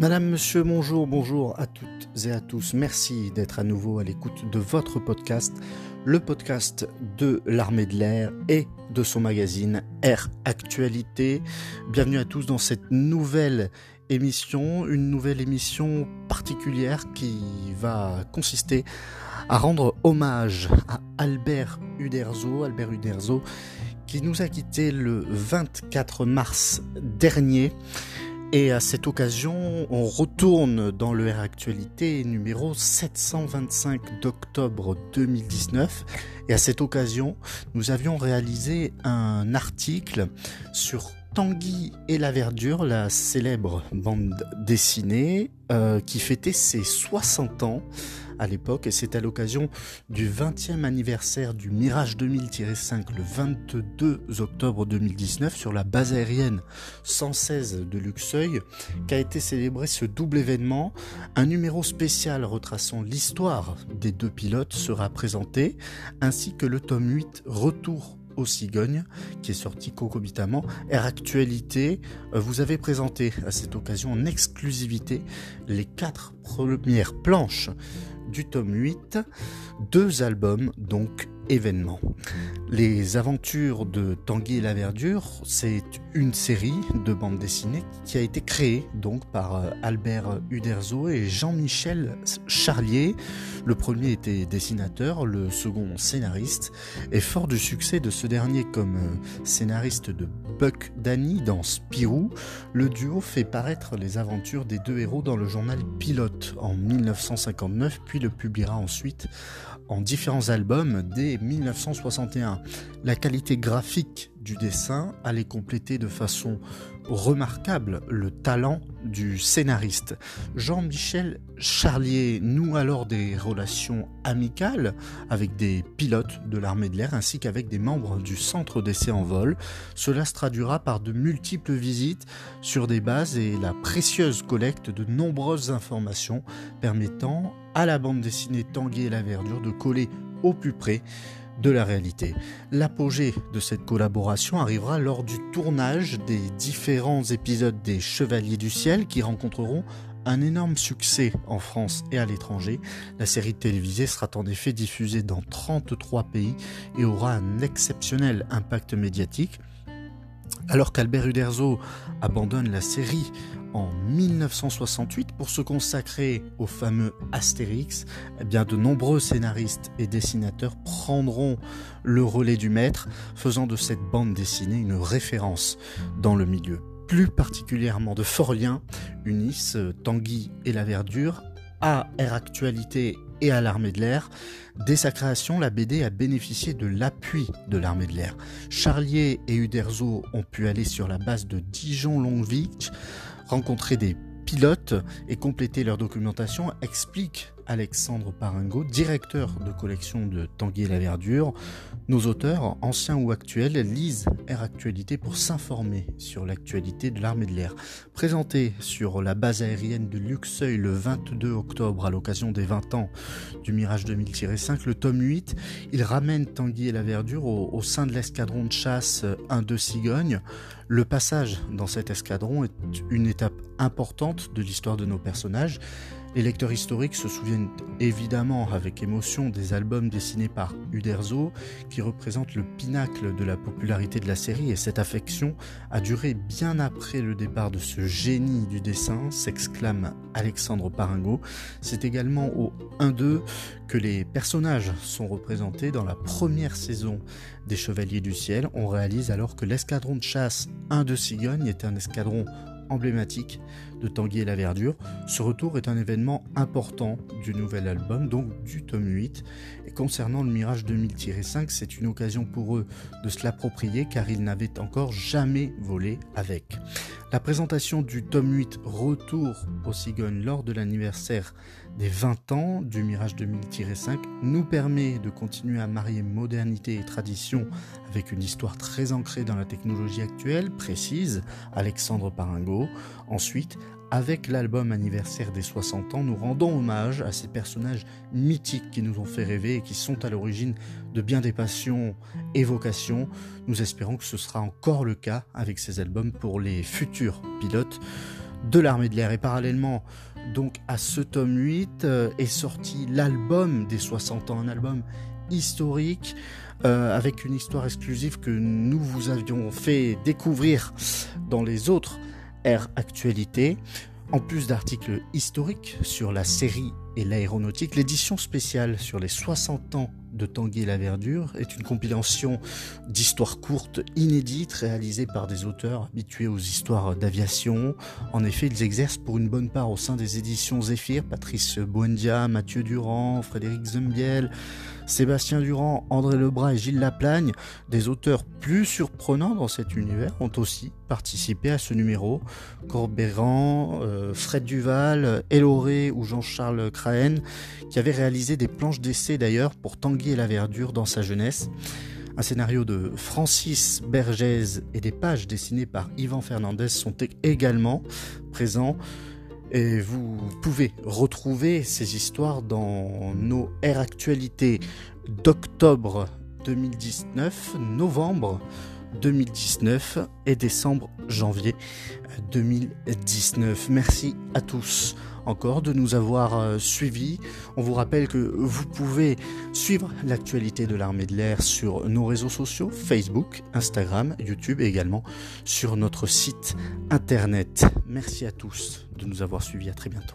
Madame, monsieur, bonjour, bonjour à toutes et à tous. Merci d'être à nouveau à l'écoute de votre podcast, le podcast de l'armée de l'air et de son magazine Air Actualité. Bienvenue à tous dans cette nouvelle émission, une nouvelle émission particulière qui va consister à rendre hommage à Albert Uderzo, qui nous a quittés le 24 mars dernier. Et à cette occasion, on retourne dans le Air Actualité numéro 725 d'octobre 2019. Et à cette occasion, nous avions réalisé un article sur Tanguy et la Verdure, la célèbre bande dessinée qui fêtait ses 60 ans à l'époque. Et c'est à l'occasion du 20e anniversaire du Mirage 2000-5 le 22 octobre 2019 sur la base aérienne 116 de Luxeuil qu'a été célébré ce double événement. Un numéro spécial retraçant l'histoire des deux pilotes sera présenté, ainsi que le tome 8 Retour aux Cigognes, qui est sorti concomitamment. Air Actualité vous avez présenté à cette occasion en exclusivité les 4 premières planches du tome 8, 2 albums donc événements. Les aventures de Tanguy et la Verdure, c'est une série de bandes dessinées qui a été créée donc par Albert Uderzo et Jean-Michel Charlier. Le premier était dessinateur, le second scénariste, et fort du succès de ce dernier comme scénariste de Buck Danny dans Spirou, le duo fait paraître les aventures des deux héros dans le journal Pilote en 1959, puis le publiera ensuite en différents albums dès 1961. La qualité graphique du dessin allait compléter de façon remarquable le talent du scénariste. Jean-Michel Charlier noue alors des relations amicales avec des pilotes de l'armée de l'air ainsi qu'avec des membres du centre d'essai en vol. Cela se traduira par de multiples visites sur des bases et la précieuse collecte de nombreuses informations permettant à la bande dessinée Tanguy et la Verdure de coller au plus près de la réalité. L'apogée de cette collaboration arrivera lors du tournage des différents épisodes des Chevaliers du Ciel qui rencontreront un énorme succès en France et à l'étranger. La série télévisée sera en effet diffusée dans 33 pays et aura un exceptionnel impact médiatique. Alors qu'Albert Uderzo abandonne la série en 1968 pour se consacrer au fameux Astérix, eh bien de nombreux scénaristes et dessinateurs prendront le relais du maître, faisant de cette bande dessinée une référence dans le milieu. Plus particulièrement de forts liens unissent Tanguy et la Verdure à Air Actualité et à l'armée de l'air. Dès sa création, la BD a bénéficié de l'appui de l'armée de l'air. Charlier et Uderzo ont pu aller sur la base de Dijon Longvic, rencontrer des pilotes et compléter leur documentation, explique Alexandre Paringaux, directeur de collection de Tanguy et la Verdure. Nos auteurs, anciens ou actuels, lisent Air Actualité pour s'informer sur l'actualité de l'armée de l'air. Présenté sur la base aérienne de Luxeuil le 22 octobre à l'occasion des 20 ans du Mirage 2000-5, le tome 8, il ramène Tanguy et la Verdure au sein de l'escadron de chasse 1-2 Cigogne. Le passage dans cet escadron est une étape importante de l'histoire de nos personnages. Les lecteurs historiques se souviennent évidemment avec émotion des albums dessinés par Uderzo qui représentent le pinacle de la popularité de la série, et cette affection a duré bien après le départ de ce génie du dessin, s'exclame Alexandre Paringaux. C'est également au 1-2 que les personnages sont représentés dans la première saison des Chevaliers du Ciel. On réalise alors que l'escadron de chasse 1-2 Cigogne est un escadron emblématique de Tanguy et la Verdure. Ce retour est un événement important du nouvel album, donc du tome 8. Et concernant le Mirage 2000-5, c'est une occasion pour eux de se l'approprier car ils n'avaient encore jamais volé avec. La présentation du tome 8 Retour aux Cigognes lors de l'anniversaire des 20 ans du Mirage 2000-5 nous permet de continuer à marier modernité et tradition avec une histoire très ancrée dans la technologie actuelle, précise Alexandre Paringaux. Ensuite, avec l'album anniversaire des 60 ans, nous rendons hommage à ces personnages mythiques qui nous ont fait rêver et qui sont à l'origine de bien des passions et vocations. Nous espérons que ce sera encore le cas avec ces albums pour les futurs pilotes de l'armée de l'air. Et parallèlement donc à ce tome 8 est sorti l'album des 60 ans, un album historique avec une histoire exclusive que nous vous avions fait découvrir dans les autres Air Actualité. En plus d'articles historiques sur la série et l'aéronautique, l'édition spéciale sur les 60 ans de Tanguy et la Verdure est une compilation d'histoires courtes inédites réalisées par des auteurs habitués aux histoires d'aviation. En effet, ils exercent pour une bonne part au sein des éditions Zéphyr, Patrice Boendia, Mathieu Durand, Frédéric Zumbiel, Sébastien Durand, André Lebras et Gilles Laplagne, des auteurs plus surprenants dans cet univers, ont aussi participé à ce numéro. Corberan, Fred Duval, Eloré ou Jean-Charles Crahen, qui avaient réalisé des planches d'essai d'ailleurs pour Tanguy et la Verdure dans sa jeunesse. Un scénario de Francis Bergès et des pages dessinées par Ivan Fernandez sont également présents. Et vous pouvez retrouver ces histoires dans nos Air Actualités d'octobre 2019, novembre 2019 et décembre-janvier 2019. Merci à tous encore de nous avoir suivis. On vous rappelle que vous pouvez suivre l'actualité de l'armée de l'air sur nos réseaux sociaux, Facebook, Instagram, YouTube et également sur notre site internet. Merci à tous de nous avoir suivis. À très bientôt.